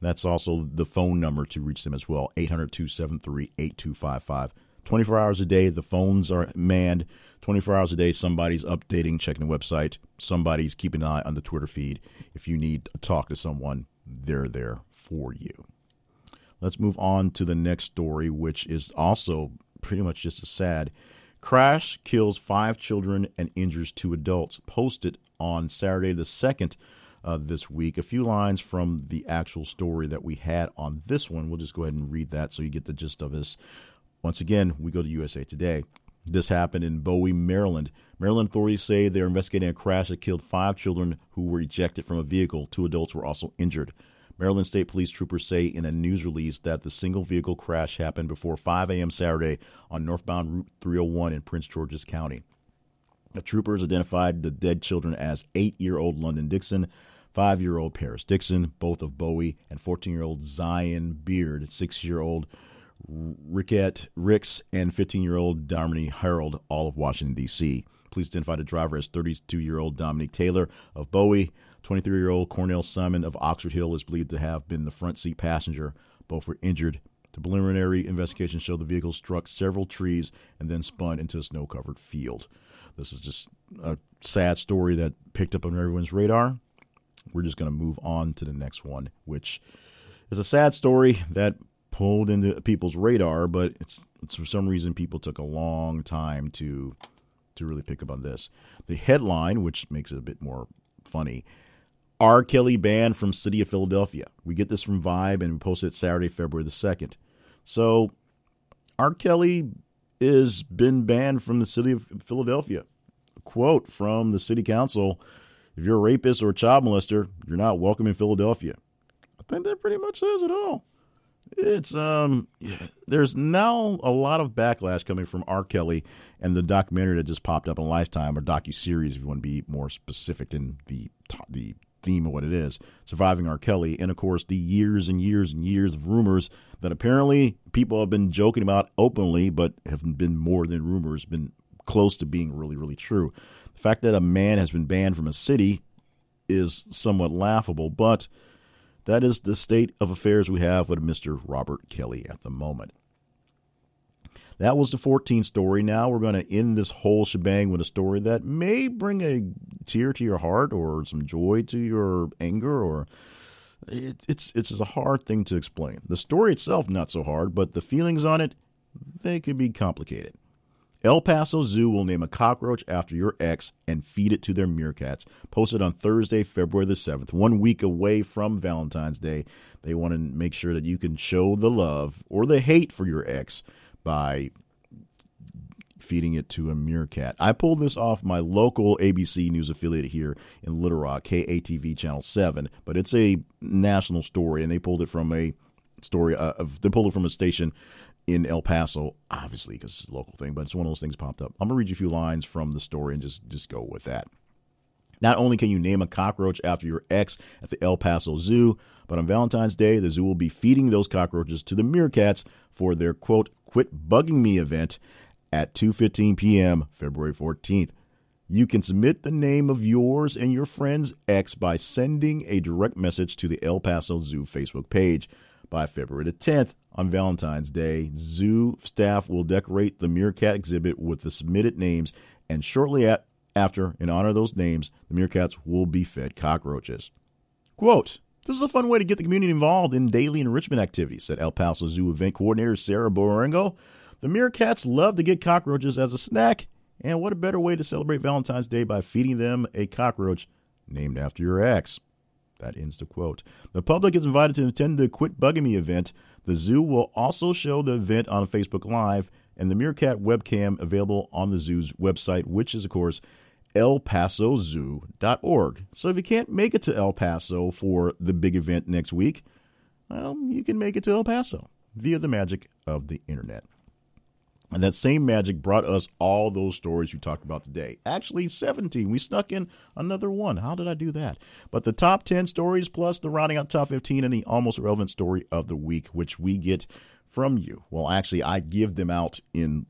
That's also the phone number to reach them as well, 800-273-8255. 24 hours a day, the phones are manned. 24 hours a day, somebody's updating, checking the website. Somebody's keeping an eye on the Twitter feed. If you need to talk to someone, they're there for you. Let's move on to the next story, which is also pretty much just as sad. Crash kills 5 children and injures 2 adults. Posted on Saturday the 2nd. This week. A few lines from the actual story that we had on this one. We'll just go ahead and read that so you get the gist of this. Once again, we go to USA Today. This happened in Bowie, Maryland. Maryland authorities say they're investigating a crash that killed 5 children who were ejected from a vehicle. 2 adults were also injured. Maryland State Police troopers say in a news release that the single vehicle crash happened before 5 a.m. Saturday on northbound Route 301 in Prince George's County. The troopers identified the dead children as 8-year-old London Dixon, 5-year-old Paris Dixon, both of Bowie, and 14-year-old Zion Beard, 6-year-old Rickett Ricks, and 15-year-old Dominique Harold, all of Washington, D.C. Police identified the driver as 32-year-old Dominique Taylor of Bowie. 23-year-old Cornell Simon of Oxford Hill is believed to have been the front seat passenger. Both were injured. The preliminary investigation showed the vehicle struck several trees and then spun into a snow-covered field. This is just a sad story that picked up on everyone's radar. We're just going to move on to the next one, which is a sad story that pulled into people's radar, but it's for some reason people took a long time to really pick up on this. The headline, which makes it a bit more funny, R. Kelly banned from city of Philadelphia. We get this from Vibe, and we posted it Saturday, February the 2nd. So R. Kelly has been banned from the city of Philadelphia. A quote from the city council: "If you're a rapist or a child molester, you're not welcome in Philadelphia." I think that pretty much says it all. It's there's now a lot of backlash coming from R. Kelly and the documentary that just popped up on Lifetime, or docuseries, if you want to be more specific than the theme of what it is, surviving R. Kelly, and of course the years and years and years of rumors that apparently people have been joking about openly, but have been more than rumors, been close to being really, really true. The fact that a man has been banned from a city is somewhat laughable, but that is the state of affairs we have with Mr. Robert Kelly at the moment. That was the 14th story. Now we're going to end this whole shebang with a story that may bring a tear to your heart or some joy to your anger, or it's a hard thing to explain. The story itself, not so hard, but the feelings on it, they could be complicated. El Paso Zoo will name a cockroach after your ex and feed it to their meerkats. Posted on Thursday, February the 7th, 1 week away from Valentine's Day. They want to make sure that you can show the love or the hate for your ex by feeding it to a meerkat. I pulled this off my local ABC News affiliate here in Little Rock, KATV Channel 7, but it's a national story, and they pulled it from a story from a station in El Paso, obviously, because it's a local thing, but it's one of those things popped up. I'm going to read you a few lines from the story and just go with that. Not only can you name a cockroach after your ex at the El Paso Zoo, but on Valentine's Day, the zoo will be feeding those cockroaches to the meerkats for their, quote, Quit Bugging Me event at 2:15 p.m. February 14th. You can submit the name of yours and your friend's ex by sending a direct message to the El Paso Zoo Facebook page. By February the 10th, on Valentine's Day, zoo staff will decorate the meerkat exhibit with the submitted names, and shortly after, in honor of those names, the meerkats will be fed cockroaches. Quote, "This is a fun way to get the community involved in daily enrichment activities," said El Paso Zoo event coordinator Sarah Borrengo. "The meerkats love to get cockroaches as a snack, and what a better way to celebrate Valentine's Day by feeding them a cockroach named after your ex." That ends the quote. The public is invited to attend the Quit Bugging Me event. The zoo will also show the event on Facebook Live and the meerkat webcam available on the zoo's website, which is, of course, elpasozoo.org. So if you can't make it to El Paso for the big event next week, well, you can make it to El Paso via the magic of the internet. And that same magic brought us all those stories you talked about today. Actually, 17. We snuck in another one. How did I do that? But the top 10 stories plus the rounding out top 15 and the almost relevant story of the week, which we get from you. Well, actually, I give them out in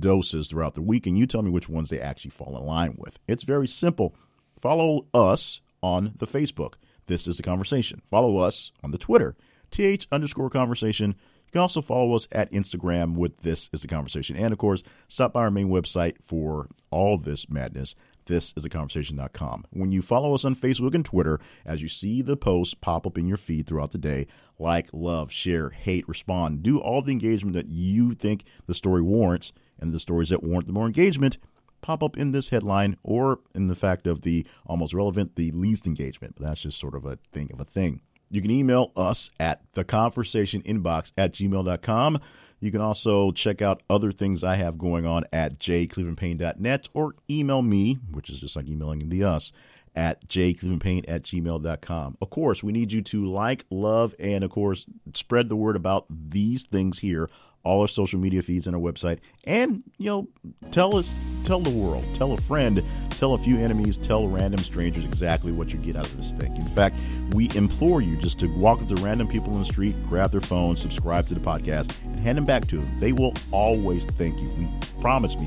doses throughout the week, and you tell me which ones they actually fall in line with. It's very simple. Follow us on the Facebook. This is The Conversation. Follow us on the Twitter, th_conversation. You can also follow us at Instagram with This is The Conversation. And, of course, stop by our main website for all this madness, thisistheconversation.com. When you follow us on Facebook and Twitter, as you see the posts pop up in your feed throughout the day, like, love, share, hate, respond, do all the engagement that you think the story warrants, and the stories that warrant the more engagement pop up in this headline or in the fact of the almost relevant, the least engagement. But that's just sort of a thing of a thing. You can email us at theconversationinbox@gmail.com. You can also check out other things I have going on at jclevelandpain.net or email me, which is just like emailing the us, at jclevelandpain@gmail.com. Of course, we need you to like, love, and, of course, spread the word about these things here, all our social media feeds and our website. And, you know, tell us, tell the world, tell a friend, tell a few enemies, tell random strangers exactly what you get out of this thing. In fact, we implore you just to walk up to random people in the street, grab their phone, subscribe to the podcast, and hand them back to them. They will always thank you. I promise you,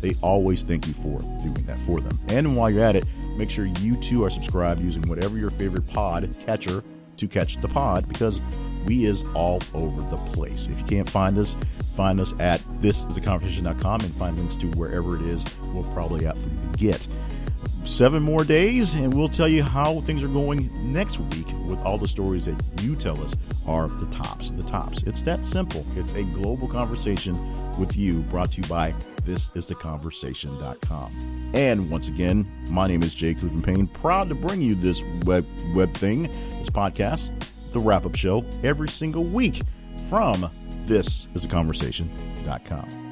they always thank you for doing that for them. And while you're at it, make sure you too are subscribed using whatever your favorite pod catcher to catch the pod, because we is all over the place. If you can't find us at thisistheconversation.com and find links to wherever it is we'll probably out for you to get. 7 more days, and we'll tell you how things are going next week with all the stories that you tell us are the tops. The tops. It's that simple. It's a global conversation with you, brought to you by thisistheconversation.com. And once again, my name is Jay Cleveland Payne, proud to bring you this web thing, this podcast, the wrap-up show, every single week from thisistheconversation.com.